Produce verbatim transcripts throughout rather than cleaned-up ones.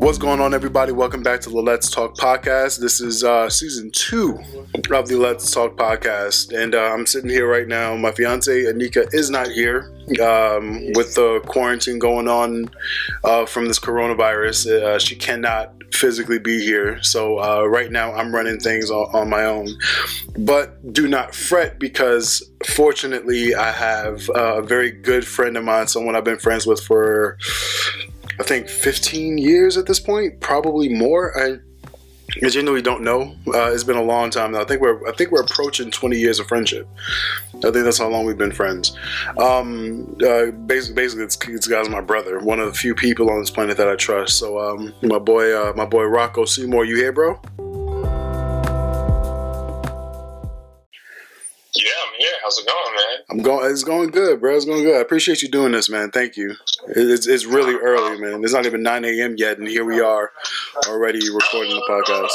What's going on, everybody? Welcome back to the Let's Talk podcast. This is uh, season two of the Let's Talk podcast, and uh, I'm sitting here right now. My fiance Anika is not here um, with the quarantine going on uh, from this coronavirus. Uh, she cannot physically be here, so uh, right now I'm running things on, on my own. But do not fret, because fortunately I have a very good friend of mine, someone I've been friends with for, I think, fifteen years at this point, probably more. I genuinely don't know. Uh, it's been a long time now. I think we're I think we're approaching twenty years of friendship. I think that's how long we've been friends. Um, uh, basically, basically, it's, this guy's my brother, one of the few people on this planet that I trust. So, um, my boy, uh, my boy Rocco Seymour, you here, bro? Yeah, I'm here. How's it going, man? I'm going. It's going good, bro. It's going good. I appreciate you doing this, man. Thank you. It's it's really early, man. It's not even nine a.m. yet, and here we are already recording the podcast.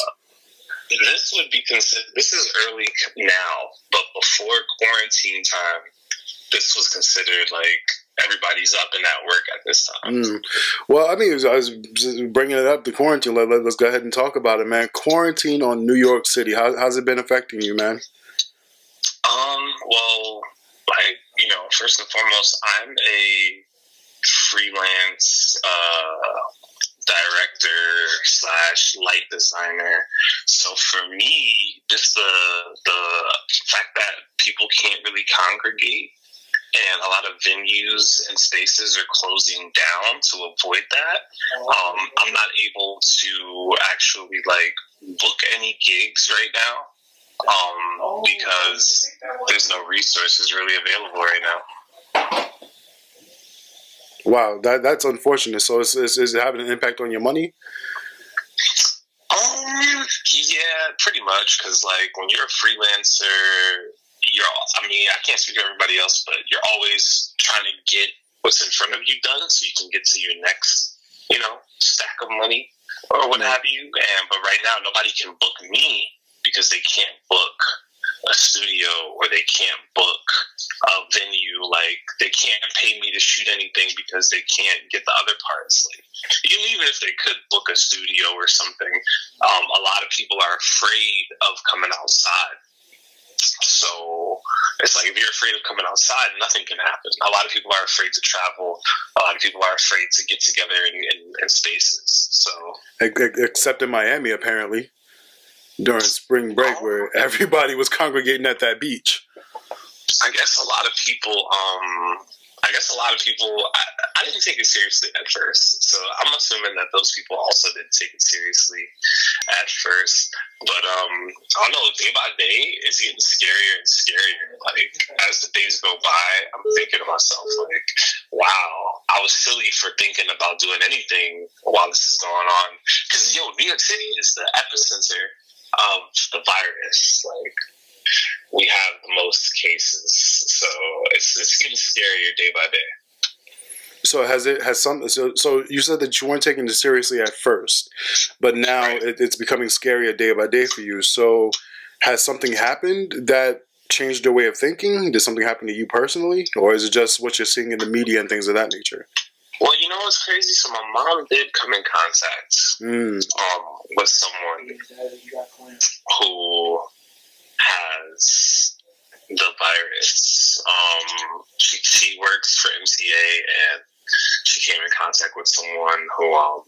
This would be considered. This is early now, but before quarantine time, this was considered like everybody's up and at work at this time. Mm. Well, I mean, I was just bringing it up. The quarantine. Let, let, let's go ahead and talk about it, man. Quarantine on New York City. How, how's it been affecting you, man? Um, well, like, you know, first and foremost, I'm a freelance, uh, director slash light designer. So for me, just the, the fact that people can't really congregate and a lot of venues and spaces are closing down to avoid that, um, I'm not able to actually, like, book any gigs right now. Um, because there's no resources really available right now. Wow, that that's unfortunate. So, is, is, is it having an impact on your money? Um, yeah, pretty much. Because, like, when you're a freelancer, you're, I mean, I can't speak to everybody else, but you're always trying to get what's in front of you done so you can get to your next, you know, stack of money or what have you. And, but right now, nobody can book me, because they can't book a studio or they can't book a venue. Like, they can't pay me to shoot anything because they can't get the other parts. Like, even if they could book a studio or something, um, a lot of people are afraid of coming outside. So it's like, if you're afraid of coming outside, nothing can happen. A lot of people are afraid to travel. A lot of people are afraid to get together in, in, in spaces. So, except in Miami, apparently, during spring break, where everybody was congregating at that beach. I guess a lot of people, um, I guess a lot of people, I, I didn't take it seriously at first. So I'm assuming that those people also didn't take it seriously at first. But um, I don't know, day by day, it's getting scarier and scarier. Like, as the days go by, I'm thinking to myself, like, wow, I was silly for thinking about doing anything while this is going on. Because, yo, New York City is the epicenter of the virus. Like, we have the most cases, so it's it's getting scarier day by day. So has it has some? So, so you said that you weren't taking it seriously at first, but now right. it, it's becoming scarier day by day for you. So has something happened that changed your way of thinking? Did something happen to you personally, or is it just what you're seeing in the media and things of that nature? Well, you know what's crazy? So my mom did come in contact mm. um, with someone who has the virus. Um, she, she works for M C A, and she came in contact with someone who, um,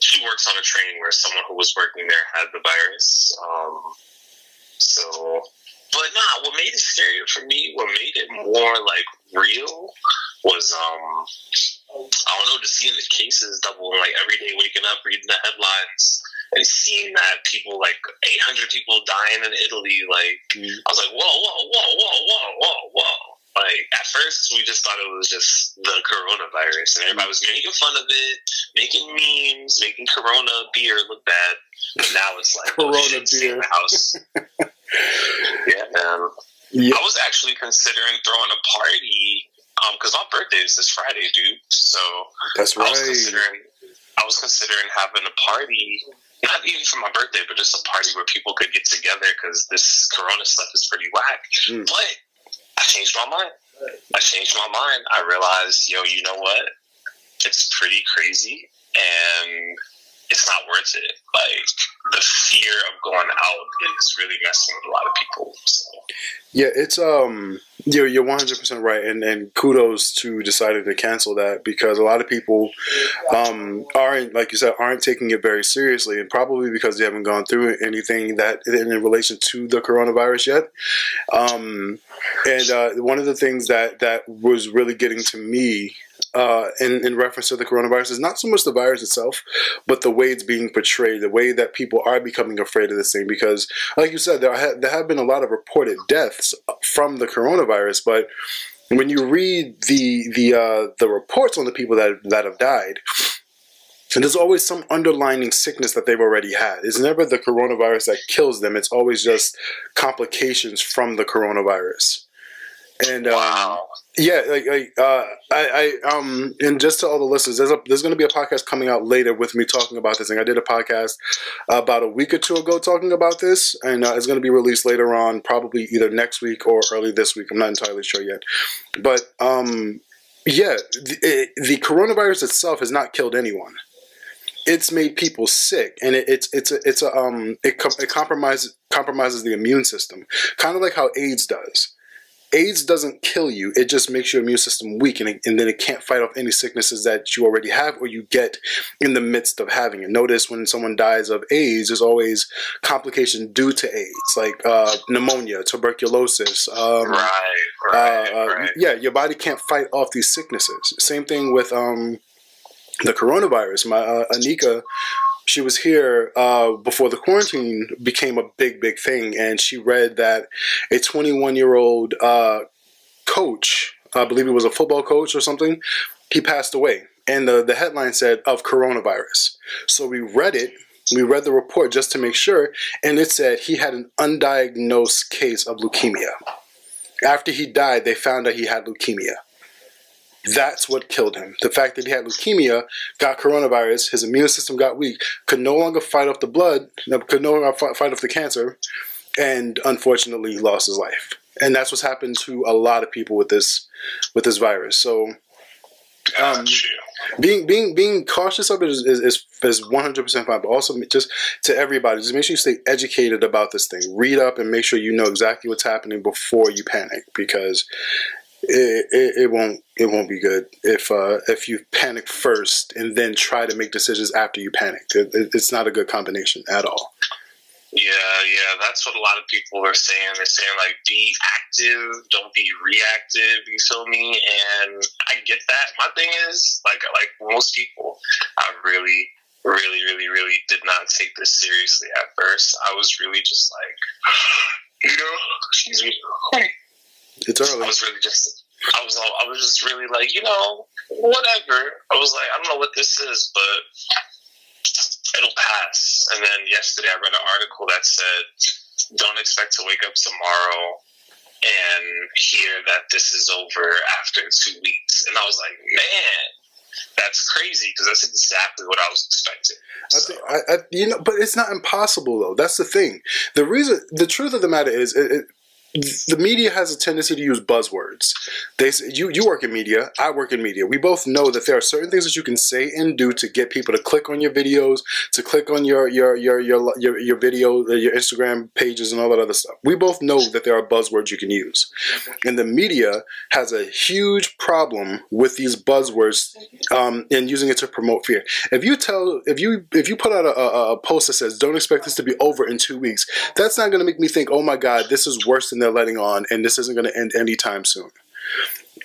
she works on a train where someone who was working there had the virus. Um, so, but nah, what made it scarier for me, what made it more, like, real was, um, I don't know, just seeing the cases double, like, every day waking up, reading the headlines, and seeing that people, like, eight hundred people dying in Italy, like, mm. I was like, whoa, whoa, whoa, whoa, whoa, whoa, whoa. Like, at first, we just thought it was just the coronavirus, and everybody was making fun of it, making memes, making Corona beer look bad, but now it's like, Corona oh, shit, stay in the house. Yeah, man. Yeah. I was actually considering throwing a party, um, because my birthday is this Friday, dude. So that's right. I was considering, I was considering having a party, not even for my birthday, but just a party where people could get together, because this Corona stuff is pretty whack. Mm. But I changed my mind. I changed my mind. I realized, yo, you know what? It's pretty crazy. and it's not worth it. Like, the fear of going out is really messing with a lot of people. So. Yeah, it's um, you're you're one hundred percent right, and and kudos to deciding to cancel that, because a lot of people um aren't, like you said, aren't taking it very seriously, and probably because they haven't gone through anything that in relation to the coronavirus yet. Um, and uh, one of the things that that was really getting to me, Uh, in, in reference to the coronavirus, is not so much the virus itself, but the way it's being portrayed, the way that people are becoming afraid of this thing. Because, like you said, there, ha- there have been a lot of reported deaths from the coronavirus, but when you read the the uh, the reports on the people that that have died, and there's always some underlying sickness that they've already had. It's never the coronavirus that kills them. It's always just complications from the coronavirus. And um, wow. yeah, like, like uh, I, I, um, and just to all the listeners, there's a, there's going to be a podcast coming out later with me talking about this thing. I did a podcast about a week or two ago talking about this, and uh, it's going to be released later on, probably either next week or early this week. I'm not entirely sure yet, but um, yeah, the, the coronavirus itself has not killed anyone. It's made people sick, and it, it's it's a, it's a um it com- it compromises compromises the immune system, kind of like how AIDS does. AIDS doesn't kill you, it just makes your immune system weak, and, and then it can't fight off any sicknesses that you already have or you get in the midst of having it. Notice when someone dies of AIDS, there's always complication due to AIDS, like uh, pneumonia, tuberculosis. Um, right, right, uh, right. Yeah, your body can't fight off these sicknesses. Same thing with um, the coronavirus. My uh, Anika, she was here uh, before the quarantine became a big, big thing, and she read that a twenty-one-year-old uh, coach, I believe it was a football coach or something, he passed away. And the, the headline said, of coronavirus. So we read it, we read the report just to make sure, and it said he had an undiagnosed case of leukemia. After he died, they found out he had leukemia. That's what killed him. The fact that he had leukemia, got coronavirus, his immune system got weak, could no longer fight off the blood, could no longer fight off the cancer, and unfortunately lost his life. And that's what's happened to a lot of people with this with this virus. So um, being being being cautious of it is is is one hundred percent fine, but also just to everybody, just make sure you stay educated about this thing. Read up and make sure you know exactly what's happening before you panic, because It, it, it won't it won't be good if uh, if you panic first and then try to make decisions after you panic. It, it, it's not a good combination at all. Yeah, yeah, that's what a lot of people are saying. They're saying, like, be active, don't be reactive, you feel me? And I get that. My thing is, like like most people, I really, really, really, really did not take this seriously at first. I was really just like, you know, excuse me. Hey. It's early. I was really just, I was, I was just really like, you know, whatever. I was like, I don't know what this is, but it'll pass. And then yesterday, I read an article that said, "Don't expect to wake up tomorrow and hear that this is over after two weeks." And I was like, man. That's crazy, because that's exactly what I was expecting. So. I think, I, I, you know, but it's not impossible though. That's the thing. The reason, the truth of the matter is, it, it, the media has a tendency to use buzzwords. They you you work in media, I work in media. We both know that there are certain things that you can say and do to get people to click on your videos, to click on your your your your your, your video, your Instagram pages, and all that other stuff. We both know that there are buzzwords you can use, and the media has a huge problem with these buzzwords um, and using it to promote fear. If you tell if you if you put out a, a, a post that says, "Don't expect this to be over in two weeks," that's not going to make me think, "Oh my God, this is worse than." They're letting on, and this isn't going to end anytime soon.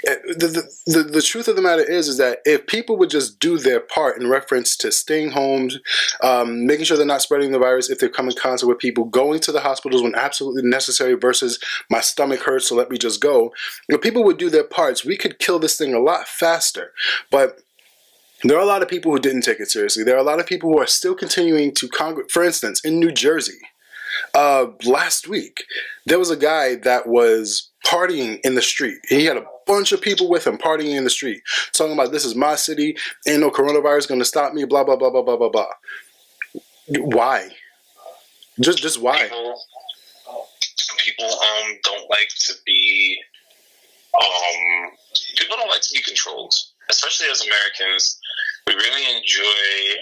The, the, the, the truth of the matter is, is that if people would just do their part in reference to staying home, um, making sure they're not spreading the virus if they come in contact with people, going to the hospitals when absolutely necessary versus my stomach hurts, so let me just go. If people would do their parts, we could kill this thing a lot faster. But there are a lot of people who didn't take it seriously. There are a lot of people who are still continuing to congregate. For instance, in New Jersey, Uh, last week, there was a guy that was partying in the street. He had a bunch of people with him partying in the street, talking about, this is my city, ain't no coronavirus going to stop me, blah, blah, blah, blah, blah, blah, blah. Why? Just just why? People, people um, don't like to be, um, people don't like to be controlled, especially as Americans. we really enjoy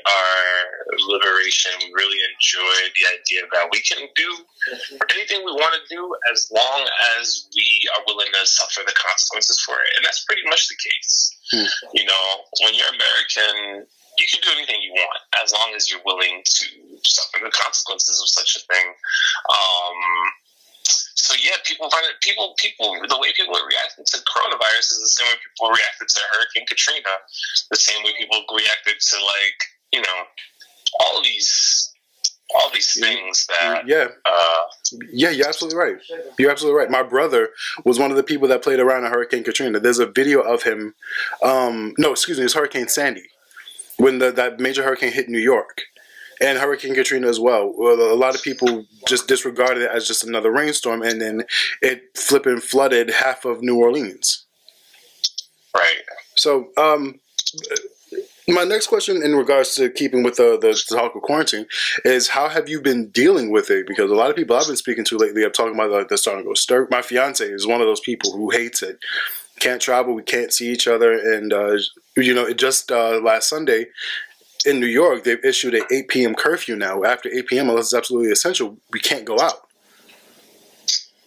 our liberation. We really enjoy the idea that we can do anything we want to do as long as we are willing to suffer the consequences for it. And that's pretty much the case. Mm-hmm. You know, when you're American, you can do anything you want as long as you're willing to suffer the consequences of such a thing. Um, So yeah, people find it, people, people, the way people are reacting to coronavirus is the same way people reacted to Hurricane Katrina, the same way people reacted to, like, you know, all these, all these things that, yeah. Uh, yeah, you're absolutely right. You're absolutely right. My brother was one of the people that played around in Hurricane Katrina. There's a video of him, um, no, excuse me, it's Hurricane Sandy, when the, that major hurricane hit New York. And Hurricane Katrina as well. A lot of people just disregarded it as just another rainstorm, and then it flipping flooded half of New Orleans. Right. So, um, my next question in regards to keeping with the, the talk of quarantine is, how have you been dealing with it? Because a lot of people I've been speaking to lately are talking about, like, they're starting to go stir. My fiance is one of those people who hates it. Can't travel. We can't see each other. And, uh, you know, it just uh, last Sunday, in New York, they've issued an eight p m curfew now. After eight p m, unless it's absolutely essential, we can't go out.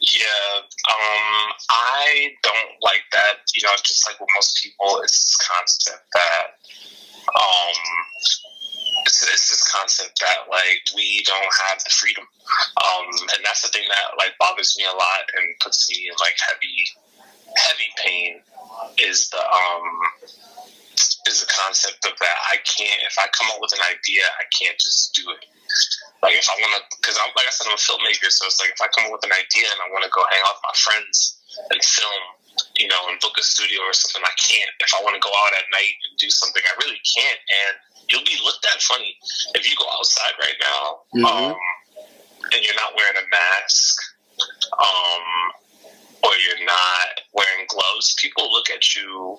Yeah, um, I don't like that. You know, just like with most people, it's this concept that, um, it's, it's this concept that, like, we don't have the freedom. Um, and that's the thing that, like, bothers me a lot and puts me in, like, heavy, heavy pain is the, um... is the concept of that I can't, if I come up with an idea, I can't just do it. Like, if I want to, because I'm, like I said, I'm a filmmaker, so it's like, if I come up with an idea and I want to go hang out with my friends and film, you know, and book a studio or something, I can't. If I want to go out at night and do something, I really can't, and you'll be looked at funny if you go outside right now, mm-hmm. um, and you're not wearing a mask, um, or you're not wearing gloves. People look at you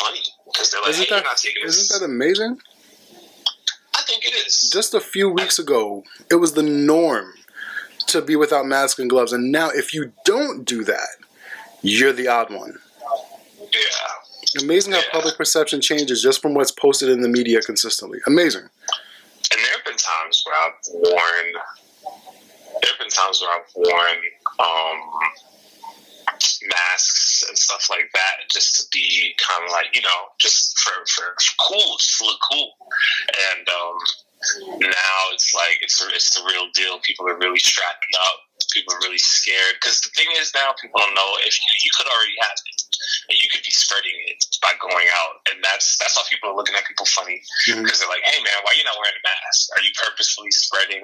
funny, because they're like, isn't, hey, that, you're not taking this. Isn't that amazing? I think it is. Just a few weeks ago, it was the norm to be without masks and gloves, and now if you don't do that, you're the odd one. Yeah. Amazing yeah. how public perception changes just from what's posted in the media consistently. Amazing. And there have been times where I've worn, there have been times where I've worn, um, masks and stuff like that, just to be kind of like, you know, just for, for, for cool, just to look cool. And um, now it's like, it's, it's the real deal. People are really strapping up. People are really scared. Because the thing is, now people don't know if you, you could already have it. And you could be spreading it by going out. And that's that's how people are looking at people funny. Because mm-hmm. they're like, hey, man, why are you not wearing a mask? Are you purposefully spreading,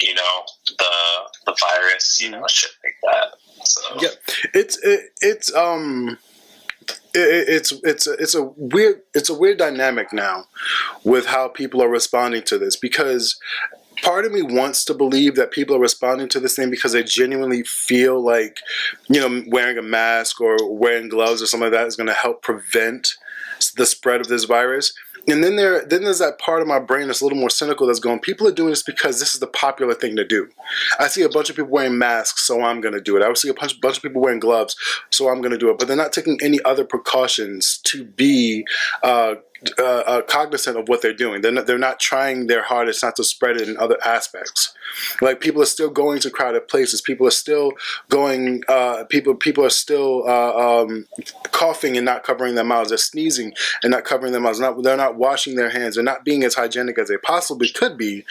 you know, the the virus, you know, shit like that. So. Yeah, it's, it, it's, um... It, it's it's it's a weird it's a weird dynamic now with how people are responding to this, because part of me wants to believe that people are responding to this thing because they genuinely feel like, you know, wearing a mask or wearing gloves or something like that is going to help prevent the spread of this virus. And then there, then there's that part of my brain that's a little more cynical that's going, people are doing this because this is the popular thing to do. I see a bunch of people wearing masks, so I'm going to do it. I see a bunch, bunch of people wearing gloves, so I'm going to do it. But they're not taking any other precautions to be uh, uh, uh, cognizant of what they're doing. They're not, they're not trying their hardest not to spread it in other aspects. Like, people are still going to crowded places. People are still going. Uh, people people are still uh, um, coughing and not covering their mouths. They're sneezing and not covering their mouths. Not, they're not washing their hands. They're not being as hygienic as they possibly could be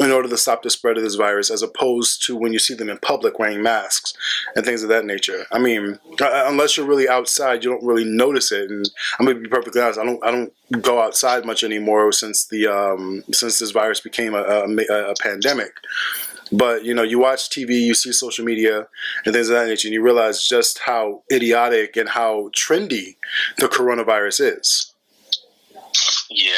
in order to stop the spread of this virus, as opposed to when you see them in public wearing masks and things of that nature. I mean, unless you're really outside, you don't really notice it. And I'm gonna be perfectly honest. I don't. I don't go outside much anymore since the um, since this virus became a, a, a pandemic. But, you know, you watch T V, you see social media and things of that nature, and you realize just how idiotic and how trendy the coronavirus is. Yeah.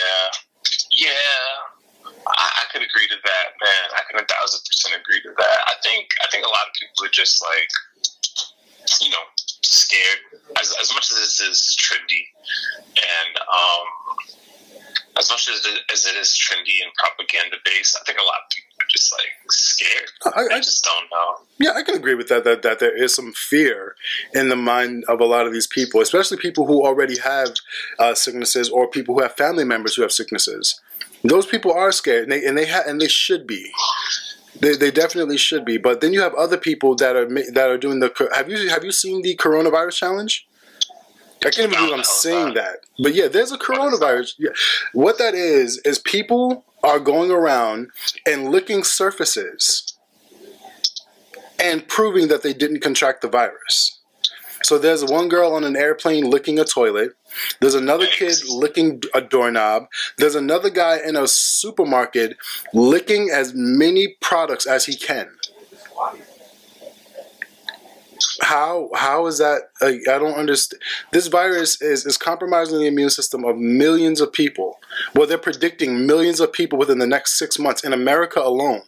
Yeah. I, I could agree to that, man. I could a thousand percent agree to that. I think, I think a lot of people are just like, you know, scared. As, as much as this is trendy and, um, as much as it, as it is trendy and propaganda based, I think a lot of people just like scared. I, I just don't know. Yeah, I can agree with that, that. That there is some fear in the mind of a lot of these people, especially people who already have uh, sicknesses, or people who have family members who have sicknesses. Those people are scared, and they and they ha and they should be. They they definitely should be. But then you have other people that are that are doing the. Have you have you seen the coronavirus challenge? I can't even believe I'm saying that. But yeah, there's a coronavirus. Yeah. What that is, is people are going around and licking surfaces and proving that they didn't contract the virus. So there's one girl on an airplane licking a toilet. There's another kid licking a doorknob. There's another guy in a supermarket licking as many products as he can. How how is that? Uh, I don't understand. This virus is is compromising the immune system of millions of people. Well, they're predicting millions of people within the next six months in America alone,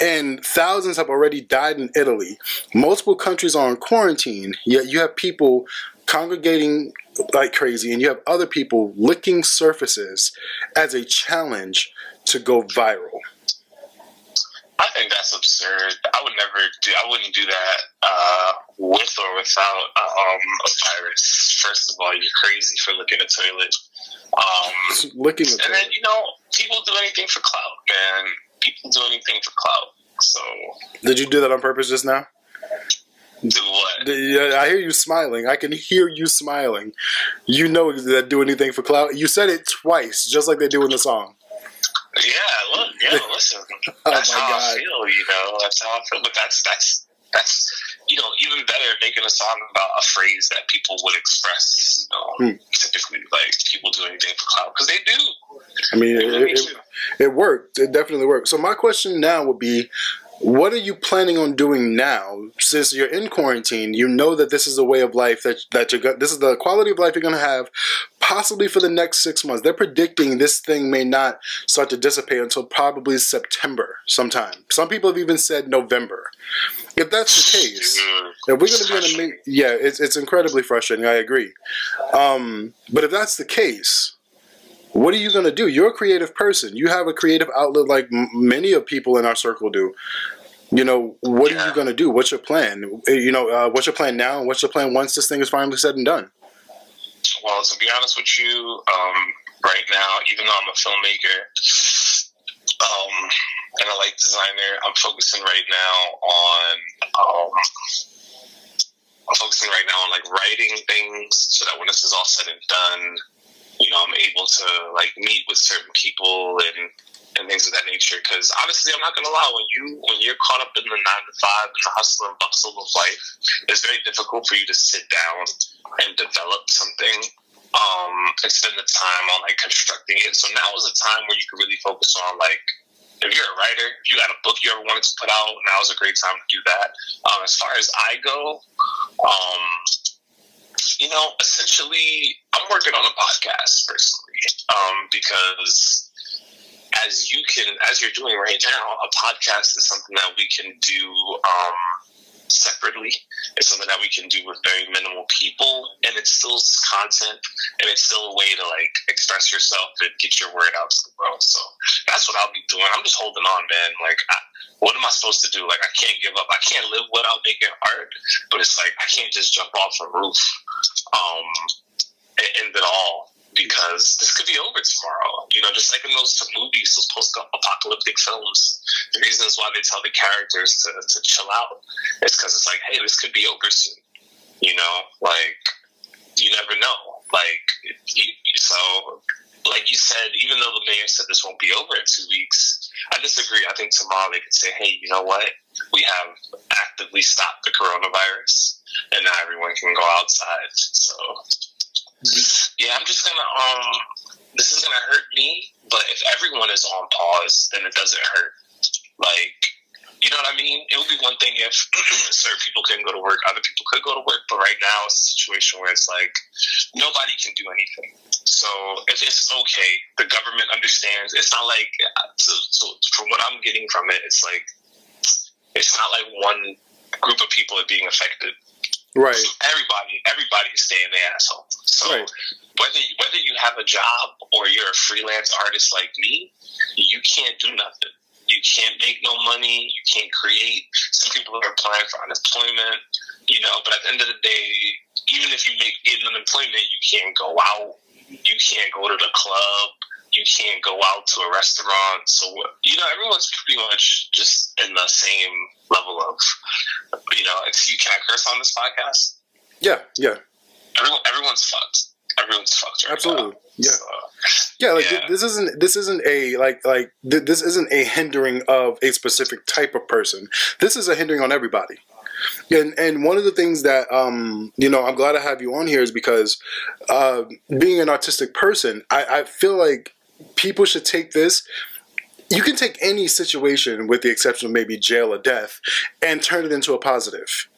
and thousands have already died in Italy. Multiple countries are in quarantine. Yet you have people congregating like crazy, and you have other people licking surfaces as a challenge to go viral. I think that's absurd. I would never do. I wouldn't do that uh, with or without uh, um, a virus. First of all, you're crazy for licking a toilet. Um, licking a toilet. And then, you know, people do anything for clout, man. People do anything for clout. So. Did you do that on purpose just now? Do what? I hear you smiling. I can hear you smiling. You know that do anything for clout. You said it twice, just like they do in the song. Yeah, look, yeah, listen. That's oh how God. I feel, you know. That's how I feel. But that's that's that's you know, even better, making a song about a phrase that people would express, you know. Hmm. Typically, like, people do anything for clout because they do. I mean, it, really it, do. It, it worked. It definitely worked. So my question now would be, what are you planning on doing now? Since you're in quarantine, you know that this is a way of life that that you're. This is the quality of life you're going to have, possibly for the next six months. They're predicting this thing may not start to dissipate until probably September sometime. Some people have even said November. If that's the case, if we're going to be in a yeah, it's it's incredibly frustrating. I agree, um, but if that's the case. What are you going to do? You're a creative person. You have a creative outlet like m many of people in our circle do. You know, what yeah. are you going to do? What's your plan? You know, uh, what's your plan now? And what's your plan once this thing is finally said and done? Well, to be honest with you, um, right now, even though I'm a filmmaker um, and a light designer, I'm focusing right now on... Um, I'm focusing right now on, like, writing things so that when this is all said and done... You know, I'm able to, like, meet with certain people and, and things of that nature. Because, honestly, I'm not going to lie, when, you, when you're caught up in the nine to five and the hustle and bustle of life, it's very difficult for you to sit down and develop something um, and spend the time on, like, constructing it. So now is a time where you can really focus on, like, if you're a writer, if you got a book you ever wanted to put out, now is a great time to do that. Um, as far as I go, um... you know, essentially, I'm working on a podcast personally um, because, as you can, as you're doing right now, a podcast is something that we can do um, separately. It's something that we can do with very minimal people, and it's still content, and it's still a way to like express yourself and get your word out to the world. So that's what I'll be doing. I'm just holding on, man. Like. I, What am I supposed to do? Like, I can't give up. I can't live without making art, but it's like I can't just jump off a roof um, and end it all because this could be over tomorrow. You know, just like in those movies, those post-apocalyptic films, the reasons why they tell the characters to, to chill out is because it's like, hey, this could be over soon. You know, like, you never know. Like, you, so... Like you said, even though the mayor said this won't be over in two weeks, I disagree. I think tomorrow they could say, hey, you know what? We have actively stopped the coronavirus, and now everyone can go outside. So, yeah, I'm just going to, um, this is going to hurt me, but if everyone is on pause, then it doesn't hurt. Like, you know what I mean? It would be one thing if certain people couldn't go to work, other people could go to work, but right now it's a situation where it's like nobody can do anything. So it's okay. The government understands. It's not like, so, so from what I'm getting from it, it's like, it's not like one group of people are being affected. Right. So everybody, everybody is staying their asshole. So right. whether, whether you have a job or you're a freelance artist like me, you can't do nothing. You can't make no money. You can't create. Some people are applying for unemployment, you know, but at the end of the day, even if you make get unemployment, you can't go out. You can't go to the club. You can't go out to a restaurant. So, you know, everyone's pretty much just in the same level of, you know, excuse, can I curse on this podcast? Yeah, yeah. Everyone, everyone's fucked. Everyone's fucked right Absolutely. Now. Yeah. So, yeah, like yeah. this isn't this isn't a like like th- this isn't a hindering of a specific type of person. This is a hindering on everybody. And and one of the things that um you know I'm glad I have you on here is because uh, being an autistic person, I, I feel like people should take this. You can take any situation, with the exception of maybe jail or death, and turn it into a positive.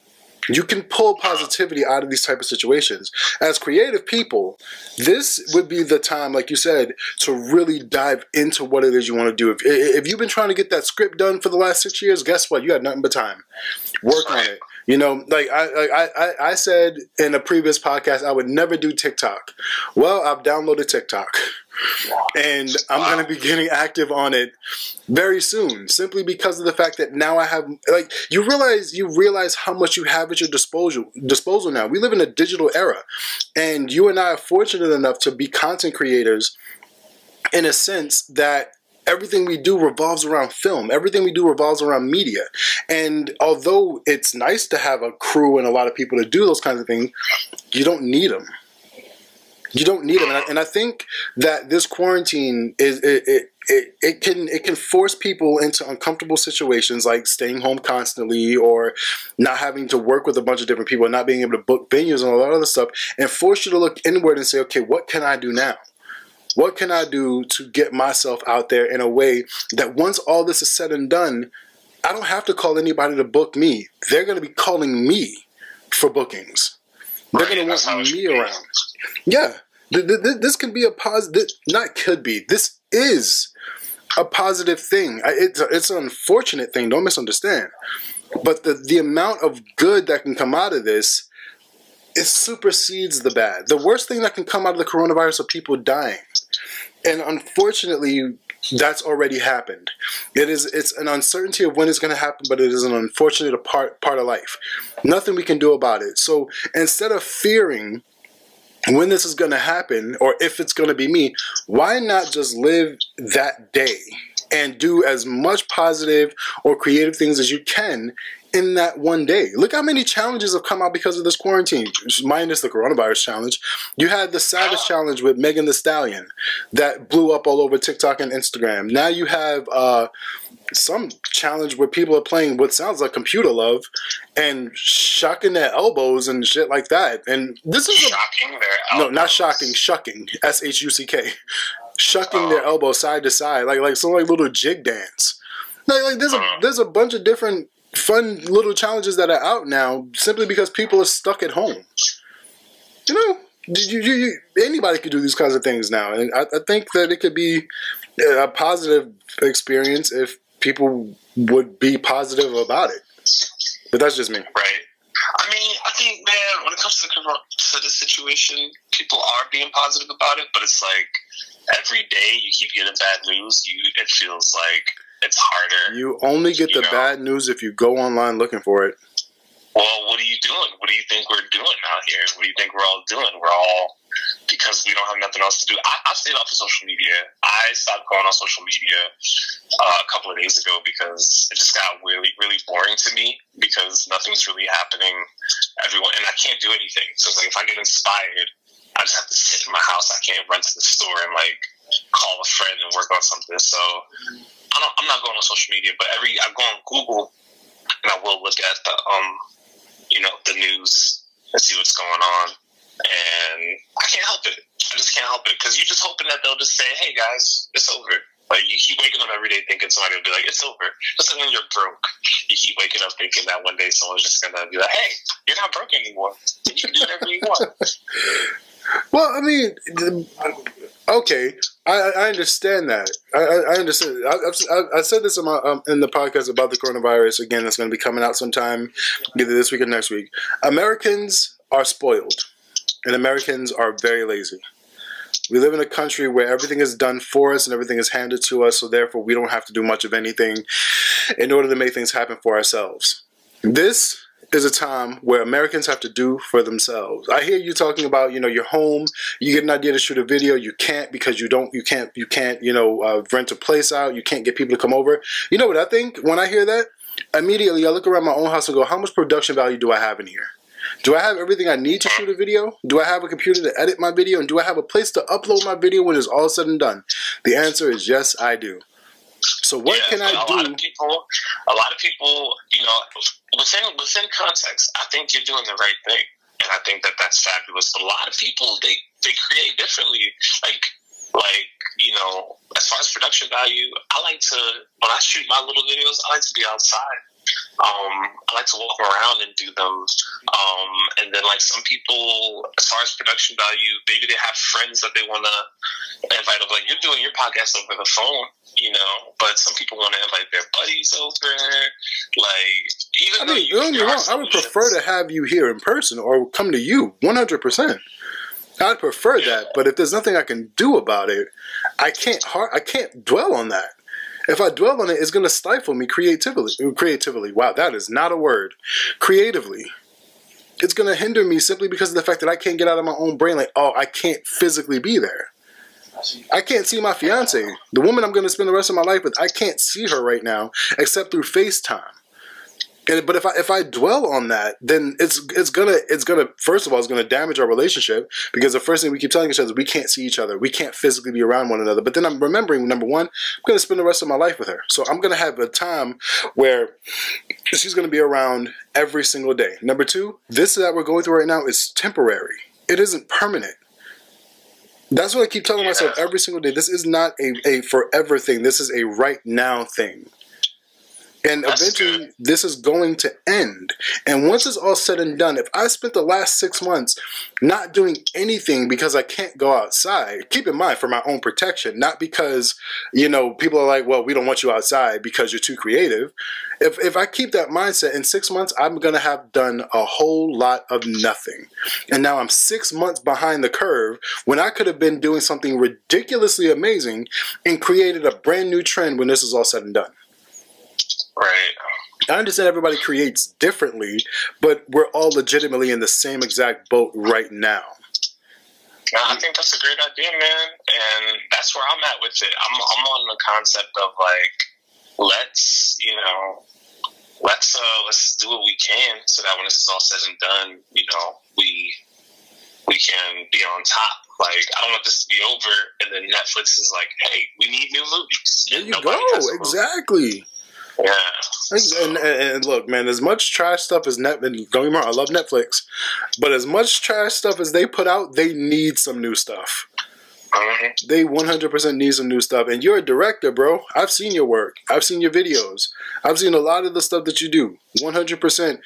You can pull positivity out of these type of situations. As creative people, this would be the time, like you said, to really dive into what it is you want to do. If, if you've been trying to get that script done for the last six years, guess what? You had nothing but time. Work on it. You know, like I, I, I said in a previous podcast, I would never do TikTok. Well, I've downloaded TikTok. And I'm wow. going to be getting active on it very soon, simply because of the fact that now I have, like, you realize you realize how much you have at your disposal disposal now. We live in a digital era, and you and I are fortunate enough to be content creators in a sense that everything we do revolves around film. Everything we do revolves around media. And although it's nice to have a crew and a lot of people to do those kinds of things, you don't need them. You don't need them, and I, and I think that this quarantine is it, it it it can it can force people into uncomfortable situations, like staying home constantly or not having to work with a bunch of different people and not being able to book venues and all that other stuff, and force you to look inward and say, okay, what can I do now? What can I do to get myself out there in a way that once all this is said and done, I don't have to call anybody to book me. They're going to be calling me for bookings. They're going to want me around. Yeah. This can be a positive, not could be, this is a positive thing. It's, a, it's an unfortunate thing, don't misunderstand. But the, the amount of good that can come out of this, it supersedes the bad. The worst thing that can come out of the coronavirus are people dying. And unfortunately, that's already happened. It is, it's an uncertainty of when it's going to happen, but it is an unfortunate part, part of life. Nothing we can do about it. So instead of fearing when this is going to happen, or if it's going to be me, why not just live that day and do as much positive or creative things as you can in that one day? Look how many challenges have come out because of this quarantine, minus the coronavirus challenge. You had the Savage Challenge with Megan Thee Stallion that blew up all over TikTok and Instagram. Now you have uh, some challenge where people are playing what sounds like computer love and shocking their elbows and shit like that. And this is shocking a, their elbows. No, not shocking, shucking. S H U C K. Shucking oh. their elbow side to side, like like some like little jig dance. Like, like there's uh-huh. a there's a bunch of different fun little challenges that are out now simply because people are stuck at home. You know, you, you, you, anybody could do these kinds of things now, and I, I think that it could be a positive experience if people would be positive about it. But that's just me. Right. I mean, I think, man, when it comes to the, to the situation, people are being positive about it, but it's like every day you keep getting bad news, you it feels like it's harder. You only get you the know? bad news if you go online looking for it. Well, what are you doing? What do you think we're doing out here? What do you think we're all doing? We're all, because we don't have nothing else to do. I, I stayed off of social media. I stopped going on social media uh, a couple of days ago because it just got really, really boring to me because nothing's really happening. Everyone, and I can't do anything. So it's like if I get inspired, I just have to sit in my house. I can't run to the store and like call a friend and work on something. So I don't, I'm not going on social media, but every I go on Google and I will look at the um. you know, the news and see what's going on. And I can't help it. I just can't help it. Because you're just hoping that they'll just say, hey, guys, it's over. Like, you keep waking up every day thinking somebody will be like, it's over. Just like when you're broke. You keep waking up thinking that one day someone's just going to be like, hey, you're not broke anymore. You can do whatever you want. Well, I mean, okay, I, I understand that. I, I understand. I, I, I said this in, my, um, in the podcast about the coronavirus again. That's going to be coming out sometime, either this week or next week. Americans are spoiled, and Americans are very lazy. We live in a country where everything is done for us and everything is handed to us, so therefore we don't have to do much of anything in order to make things happen for ourselves. This is a time where Americans have to do for themselves. I hear you talking about, you know, your home. You get an idea to shoot a video. You can't because you don't, you can't, you can't, you know, uh, rent a place out. You can't get people to come over. You know what I think when I hear that? Immediately I look around my own house and go, how much production value do I have in here? Do I have everything I need to shoot a video? Do I have a computer to edit my video? And do I have a place to upload my video when it's all said and done? The answer is yes, I do. So what yeah, can I a do? Lot of people, a lot of people, you know, within, within context, I think you're doing the right thing. And I think that that's fabulous. A lot of people, they, they create differently. Like, like, you know, as far as production value, I like to, when I shoot my little videos, I like to be outside. Um, I like to walk around and do them. Um, and then, like, some people, as far as production value, maybe they have friends that they want to invite over. Like, you're doing your podcast over the phone, you know, but some people want to invite their buddies over. Like, even I though mean, you don't get me wrong, I would prefer to have you here in person or come to you one hundred percent. I'd prefer yeah. that, but if there's nothing I can do about it, I can't, har I can't dwell on that. If I dwell on it, it's going to stifle me creatively. Creatively, wow, that is not a word. Creatively. It's going to hinder me simply because of the fact that I can't get out of my own brain. Like, oh, I can't physically be there. I can't see my fiance. The woman I'm going to spend the rest of my life with, I can't see her right now except through FaceTime. And, but if I if I dwell on that, then it's it's gonna it's gonna first of all it's gonna damage our relationship, because the first thing we keep telling each other is we can't see each other, we can't physically be around one another. But then I'm remembering, number one, I'm gonna spend the rest of my life with her, so I'm gonna have a time where she's gonna be around every single day. Number two, this that we're going through right now is temporary; it isn't permanent. That's what I keep telling myself every single day. This is not a a forever thing. This is a right now thing. And eventually, this is going to end. And once it's all said and done, if I spent the last six months not doing anything because I can't go outside, keep in mind, for my own protection, not because, you know, people are like, well, we don't want you outside because you're too creative. If, if I keep that mindset, in six months, I'm going to have done a whole lot of nothing. And now I'm six months behind the curve when I could have been doing something ridiculously amazing and created a brand new trend when this is all said and done. Right. I understand everybody creates differently, but we're all legitimately in the same exact boat right now. I think that's a great idea, man. And that's where I'm at with it. I'm, I'm on the concept of, like, let's, you know, let's, uh, let's do what we can so that when this is all said and done, you know, we, we can be on top. Like, I don't want this to be over. And then Netflix is like, hey, we need new movies. There you go. Exactly. Yeah. And, and, and look, man, as much trash stuff as Net don't get me wrong, I love Netflix, but as much trash stuff as they put out, they need some new stuff. Mm-hmm. They one hundred percent need some new stuff. And you're a director, bro. I've seen your work. I've seen your videos. I've seen a lot of the stuff that you do. one hundred percent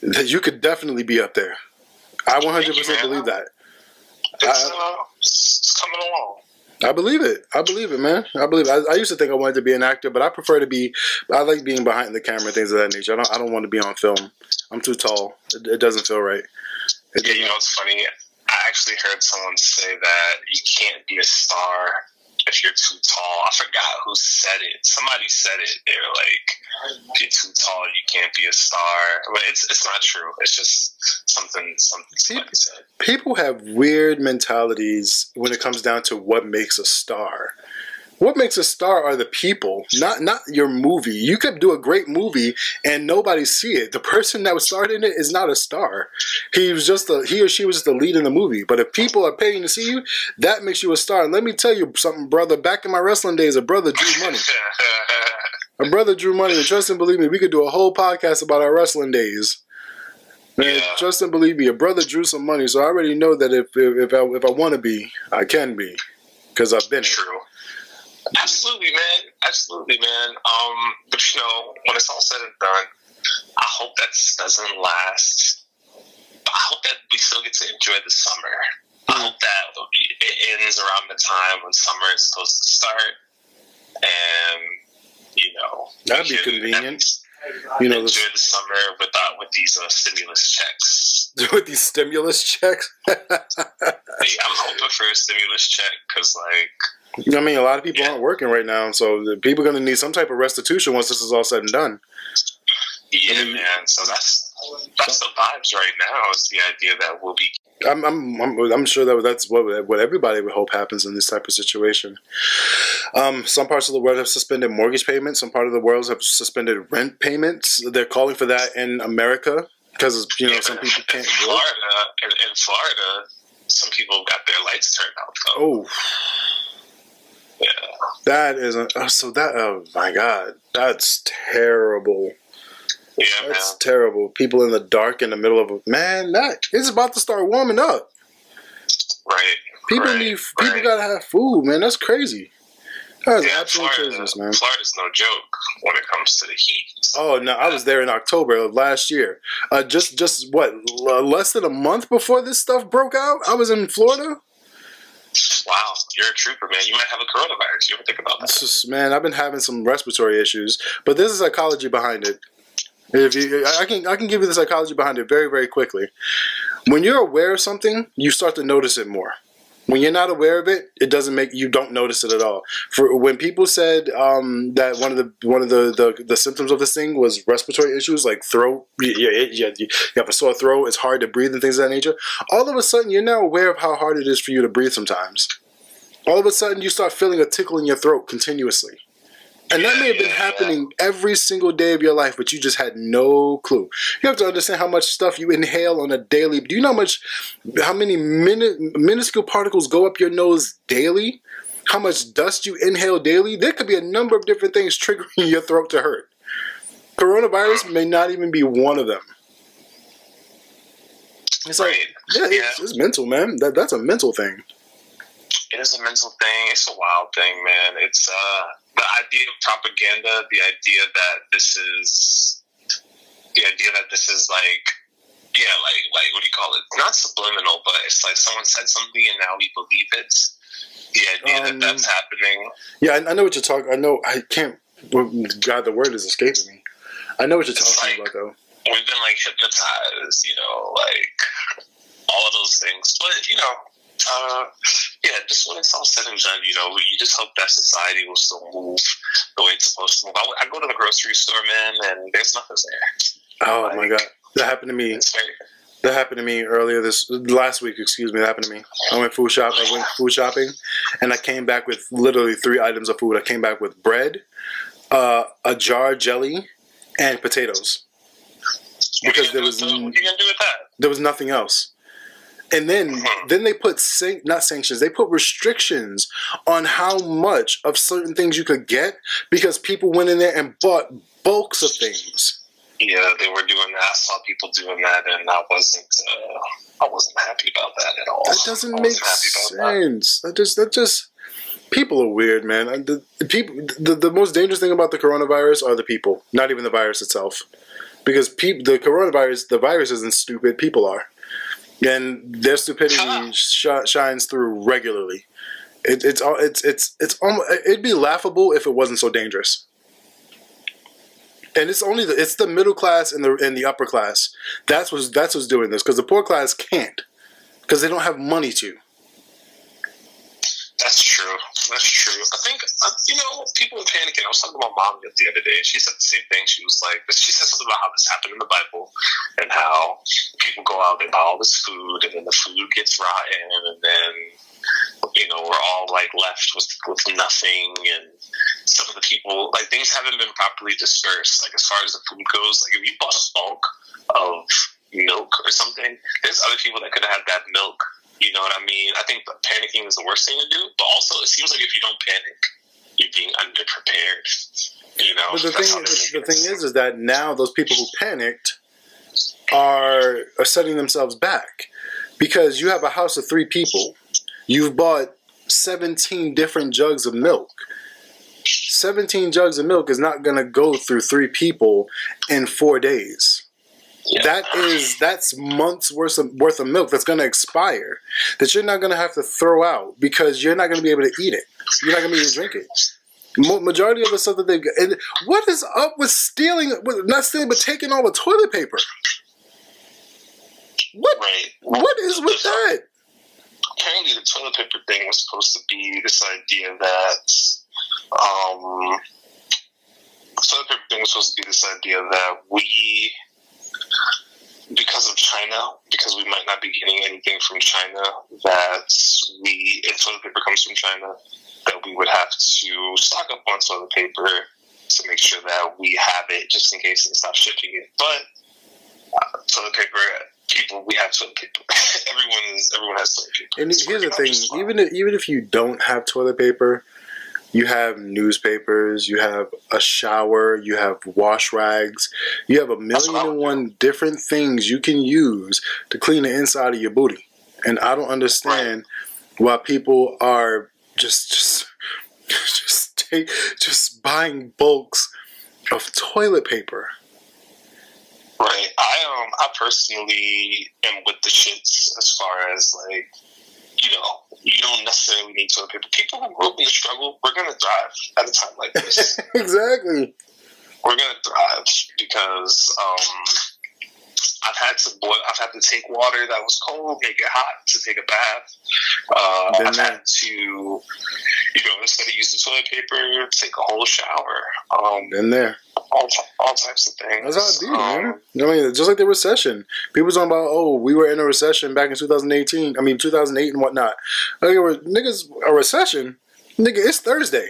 that you could definitely be up there. I one hundred percent believe that. It's, I, uh, it's coming along. I believe it. I believe it, man. I believe it. I, I used to think I wanted to be an actor, but I prefer to be. I like being behind the camera, things of that nature. I don't. I don't want to be on film. I'm too tall. It, it doesn't feel right. It yeah, you know, it's funny. I actually heard someone say that you can't be a star if you're too tall. I forgot who said it. Somebody said it. They were like, if you're too tall, you can't be a star. But it's it's not true. It's just something something somebody said. People have weird mentalities when it comes down to what makes a star. What makes a star are the people, not not your movie. You could do a great movie and nobody see it. The person that was starred in it is not a star. He was just the he or she was just the lead in the movie. But if people are paying to see you, that makes you a star. And let me tell you something, brother. Back in my wrestling days, a brother drew money. A brother drew money. And trust and believe me, we could do a whole podcast about our wrestling days. Man, yeah. Trust and believe me, your brother drew some money. So I already know that if if, if I if I want to be, I can be, because I've been true. It. Absolutely, man. Absolutely, man. Um, but, you know, when it's all said and done, I hope that doesn't last. I hope that we still get to enjoy the summer. I hope that it ends around the time when summer is supposed to start. And, you know. That'd be convenient. You know, enjoy the summer without with these uh, stimulus checks. with these stimulus checks. Hey, I'm hoping for a stimulus check because, like, you know, I mean, a lot of people yeah. aren't working right now, so people are going to need some type of restitution once this is all said and done. Yeah, I mean, man. So that's that's the vibes right now. Is the idea that we'll be. I'm I'm I'm, I'm sure that that's what what everybody would hope happens in this type of situation. Um, some parts of the world have suspended mortgage payments. Some part of the world have suspended rent payments. They're calling for that in America. Because, you know, yeah, some people can't in Florida, in, in Florida, some people got their lights turned out, though. Oh. Yeah. That isn't... Oh, so that... Oh, my God. That's terrible. Yeah, That's man. terrible. People in the dark in the middle of... A, man, that... It's about to start warming up. Right. People right, need... Right. People gotta have food, man. That's crazy. That's yeah, absolute Florida, business, man. Florida's no joke when it comes to the heat. Oh no! I was there in October of last year. Uh, just, just what? L less than a month before this stuff broke out, I was in Florida. Wow, you're a trooper, man. You might have a coronavirus. You ever think about that? Just, man, I've been having some respiratory issues, but there's a psychology behind it. If you, I can, I can give you the psychology behind it very, very quickly. When you're aware of something, you start to notice it more. When you're not aware of it, it doesn't make you don't notice it at all. For when people said um, that one of the one of the, the the symptoms of this thing was respiratory issues like throat, you, you, you have a sore throat, it's hard to breathe and things of that nature. All of a sudden, you're now aware of how hard it is for you to breathe sometimes. All of a sudden, you start feeling a tickle in your throat continuously. And that may have been happening every single day of your life, but you just had no clue. You have to understand how much stuff you inhale on a daily. Do you know how much, how many min, minuscule particles go up your nose daily? How much dust you inhale daily? There could be a number of different things triggering your throat to hurt. Coronavirus may not even be one of them. It's like, yeah, it's, it's mental, man. That, that's a mental thing. It is a mental thing. It's a wild thing, man. It's uh, the idea of propaganda, the idea that this is, the idea that this is like, yeah, like, like what do you call it? Not subliminal, but it's like someone said something and now we believe it. The idea um, that that's happening. Yeah, I, I know what you're talking. I know. I can't. God, the word is escaping me. I know what you're it's talking like, about, though. We've been like hypnotized, you know, like all of those things, but you know. Uh, yeah, just when it's all said and done, you know, we, you just hope that society will still move the way it's supposed to move. I, I go to the grocery store, man, and there's nothing there. Oh, like, my God. That happened to me. That happened to me earlier this, last week, excuse me, that happened to me. I went food shop, I went food shopping, and I came back with literally three items of food. I came back with bread, uh, a jar of jelly, and potatoes. Because there was, what are you gonna do with that? There was nothing else. And then, then they put san not sanctions. They put restrictions on how much of certain things you could get because people went in there and bought bulks of things. Yeah, they were doing that. I saw people doing that, and I wasn't. Uh, I wasn't happy about that at all. That doesn't make sense. That. that just. That just. People are weird, man. The, the people. The, the most dangerous thing about the coronavirus are the people, not even the virus itself, because people. The coronavirus. The virus isn't stupid. People are. And their stupidity huh. sh shines through regularly. It, it's all. It's it's it's almost. It'd be laughable if it wasn't so dangerous. And it's only the, it's the middle class and the and the upper class. That's what's that's what's doing this because the poor class can't because they don't have money to. That's true. That's true. I think uh, you know people are panicking. I was talking to my mom the other day. She said the same thing. She was like, she said something about how this happened in the Bible and how people go out and buy all this food and then the food gets rotten and then you know we're all like left with with nothing and some of the people like things haven't been properly dispersed. Like as far as the food goes, like if you bought a bulk of milk or something, there's other people that could have had that milk. You know what I mean? I think that panicking is the worst thing to do, but also it seems like if you don't panic, you're being underprepared. You know? But the thing, is, the thing is, is that now those people who panicked are, are setting themselves back because you have a house of three people. You've bought seventeen different jugs of milk. seventeen jugs of milk is not going to go through three people in four days. Yeah. That is that's months worth of worth of milk that's going to expire that you're not going to have to throw out because you're not going to be able to eat it. You're not going to be able to drink it. Mo majority of the stuff that they've got. And what is up with stealing? With, not stealing, but taking all the toilet paper. What? Right. What is with that? Apparently, the toilet paper thing was supposed to be this idea that, um, the toilet paper thing was supposed to be this idea that we, because of China, because we might not be getting anything from China, that we, if toilet paper comes from China, that we would have to stock up on toilet paper to make sure that we have it just in case it stops shipping it. But uh, toilet paper. People, we have toilet paper. Everyone is. Everyone has toilet paper. And it's here's the thing: even if, even if you don't have toilet paper, you have newspapers, you have a shower, you have wash rags, you have a million and one do. different things you can use to clean the inside of your booty. And I don't understand right. why people are just just just take, just buying bulks of toilet paper. Right, I um, I personally am with the shits as far as like, you know, you don't necessarily need toilet paper. People who grew up in the struggle, we're gonna thrive at a time like this. Exactly, we're gonna thrive because um, I've had to boil, I've had to take water that was cold, make it hot to take a bath. Uh, I've had to, you know, instead of using toilet paper, take a whole shower. Um, Been there. All, all types of things. That's how I do, um, man. I mean, just like the recession. People talking about, oh, we were in a recession back in two thousand eighteen. I mean, two thousand eight and whatnot. Like, niggas, a recession? Nigga, it's Thursday.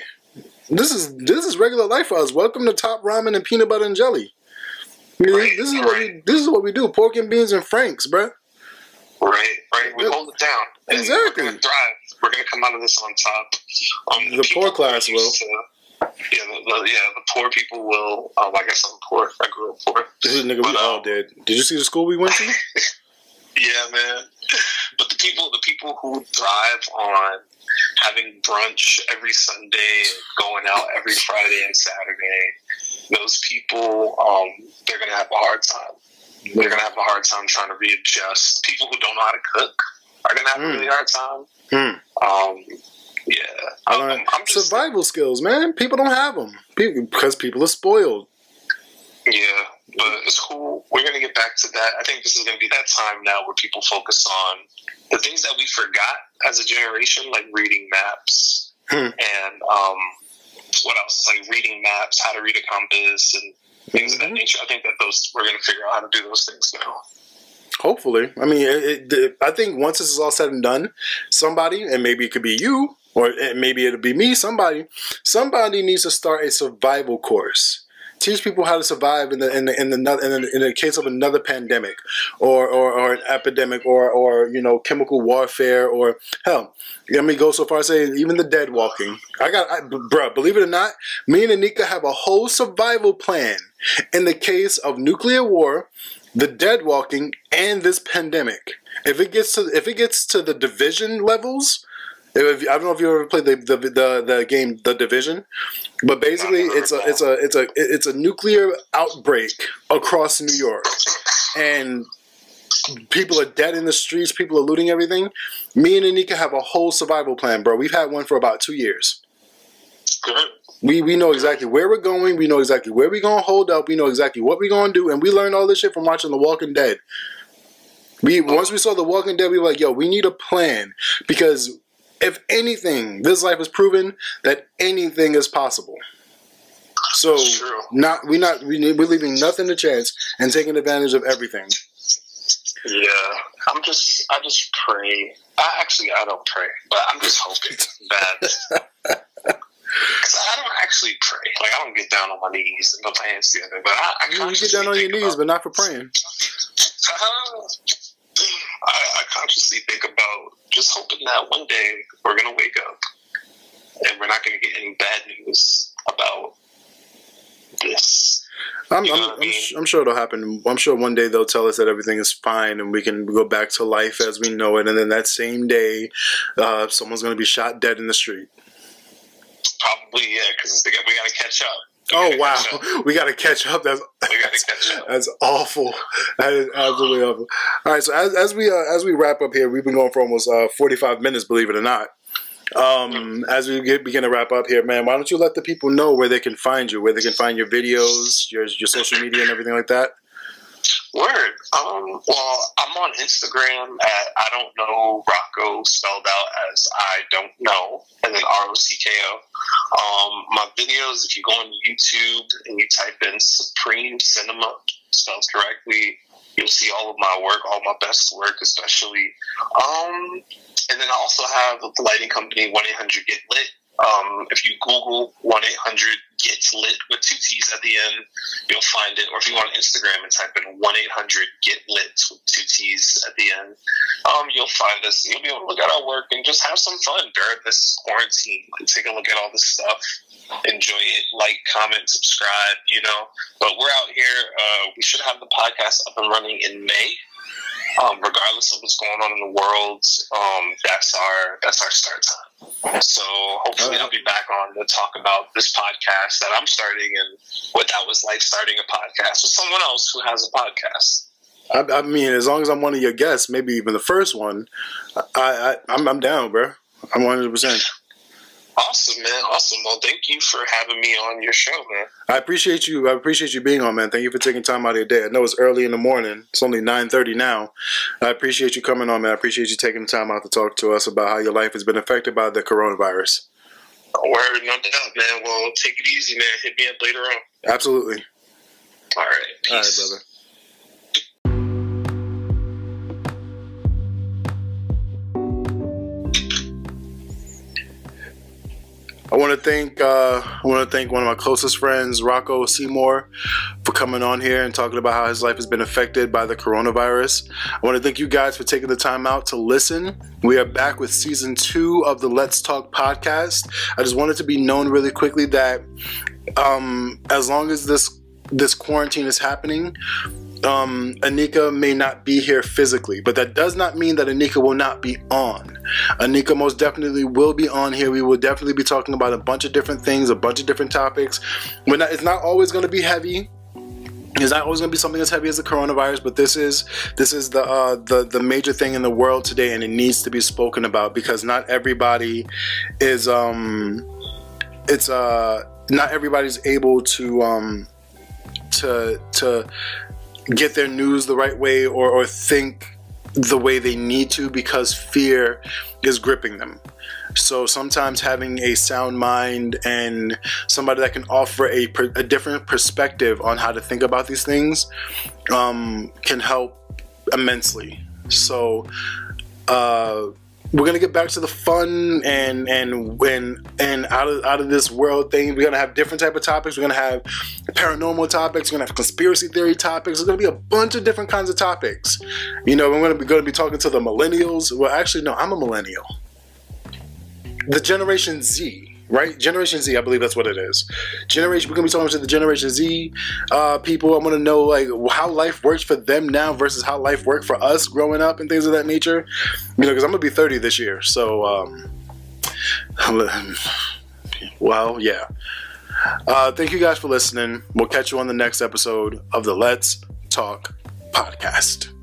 This is this is regular life for us. Welcome to Top Ramen and Peanut Butter and Jelly. Right, this, is right. what we, this is what we do. Pork and beans and Franks, bruh. Right, right. We hold it down. Exactly. We're going to thrive. We're going to come out of this on top. Um, the, the poor class will. To, Yeah, the, yeah, the poor people will. Um, I guess I'm poor. I grew up poor. This is nigga, but, we all um, did. Did you see the school we went to? Yeah, man. But the people, the people who thrive on having brunch every Sunday, going out every Friday and Saturday, those people, um, they're gonna have a hard time. Yeah. They're gonna have a hard time trying to readjust. People who don't know how to cook are gonna have mm. a really hard time. Mm. Um. Yeah, I'm, uh, I'm just, survival skills, man. People don't have them people, because people are spoiled. Yeah, but it's cool. We're gonna get back to that. I think this is gonna be that time now where people focus on the things that we forgot as a generation, like reading maps hmm. and um, what else? It's like reading maps, how to read a compass, and things mm-hmm. of that nature. I think that those we're gonna figure out how to do those things now. Hopefully, I mean, it, it, I think once this is all said and done, somebody, and maybe it could be you. Or maybe it'll be me, somebody. Somebody needs to start a survival course. Teach people how to survive in the in the in the in the, in the case of another pandemic, or, or or an epidemic, or or you know chemical warfare, or hell, let me go so far as saying even the dead walking. I got, I, bruh, believe it or not, me and Anika have a whole survival plan in the case of nuclear war, the dead walking, and this pandemic. If it gets to if it gets to the division levels. If, I don't know if you ever played the the, the the game The Division, but basically it's a it's a it's a it's a nuclear outbreak across New York, and people are dead in the streets. People are looting everything. Me and Anika have a whole survival plan, bro. We've had one for about two years. We we know exactly where we're going. We know exactly where we're gonna hold up. We know exactly what we're gonna do, and we learned all this shit from watching The Walking Dead. We once we saw The Walking Dead, we were like, yo, we need a plan because. If anything, this life has proven that anything is possible. So not we not we we're leaving nothing to chance and taking advantage of everything. Yeah, I'm just I just pray. I actually I don't pray, but I'm just hoping that because I don't actually pray. Like I don't get down on my knees and put my hands together. But I, I you get down on your knees, but not for praying. Uh, I, I consciously think about just hoping that one day we're going to wake up and we're not going to get any bad news about this. I'm, you know I'm, what I mean? I'm, I'm sure it'll happen. I'm sure one day they'll tell us that everything is fine and we can go back to life as we know it. And then that same day, uh, someone's going to be shot dead in the street. Probably, yeah, because we got to catch up. We oh wow, catch we gotta catch up. That's we gotta catch up. That's awful. That is absolutely awful. All right, so as, as we uh, as we wrap up here, we've been going for almost uh, forty-five minutes, believe it or not. Um, as we get, begin to wrap up here, man, why don't you let the people know where they can find you, where they can find your videos, your your social media, and everything like that? Word. Um, well, I'm on Instagram at I don't know Rocco, spelled out as I don't know, and then R O C K O. Um, my videos, if you go on YouTube and you type in Supreme Cinema, spelled correctly, you'll see all of my work, all my best work, especially. Um, and then I also have the lighting company, one eight hundred get lit. Um, if you Google one eight hundred get lit with two T's at the end, you'll find it. Or if you go on Instagram and type in one eight hundred get lit with two T's at the end, um, you'll find us. You'll be able to look at our work and just have some fun during this quarantine. Like, take a look at all this stuff. Enjoy it. Like, comment, subscribe, you know. But we're out here. Uh, we should have the podcast up and running in May. Um, regardless of what's going on in the world, um, that's our that's our start time. So hopefully I'll be back on to talk about this podcast that I'm starting and what that was like starting a podcast with someone else who has a podcast. I, I mean, as long as I'm one of your guests, maybe even the first one, I, I, I'm, I'm down, bro. I'm one hundred percent. Awesome, man. Awesome. Well, thank you for having me on your show, man. I appreciate you. I appreciate you being on, man. Thank you for taking time out of your day. I know it's early in the morning. It's only nine thirty now. I appreciate you coming on, man. I appreciate you taking the time out to talk to us about how your life has been affected by the coronavirus. Oh, word, no doubt, man. Well, take it easy, man. Hit me up later on. Absolutely. All right. Peace. All right, brother. I want to thank uh, I want to thank one of my closest friends, Rocco Seymour, for coming on here and talking about how his life has been affected by the coronavirus. I want to thank you guys for taking the time out to listen. We are back with season two of the Let's Talk podcast. I just wanted to be known really quickly that um, as long as this this quarantine is happening, Um, Anika may not be here physically, but that does not mean that Anika will not be on. Anika most definitely will be on here. We will definitely be talking about a bunch of different things, a bunch of different topics. We're not, it's not always going to be heavy. It's not always going to be something as heavy as the coronavirus, but this is this is the, uh, the the major thing in the world today, and it needs to be spoken about because not everybody is um it's uh not everybody's able to um to to. get their news the right way or, or think the way they need to because fear is gripping them. So sometimes having a sound mind and somebody that can offer a, a different perspective on how to think about these things um, can help immensely. So uh, we're gonna get back to the fun and and and and out of out of this world thing. We're gonna have different type of topics. We're gonna have paranormal topics. We're gonna have conspiracy theory topics. There's gonna be a bunch of different kinds of topics. You know, we're gonna be gonna be talking to the millennials. Well, actually, no, I'm a millennial. The Generation Z, right? Generation Z, I believe that's what it is. Generation. We're gonna be talking to the Generation Z uh, people. I want to know like how life works for them now versus how life worked for us growing up and things of that nature. You know, because I'm gonna be thirty this year, so um, well, yeah. Uh, thank you guys for listening. We'll catch you on the next episode of the Let's Talk podcast.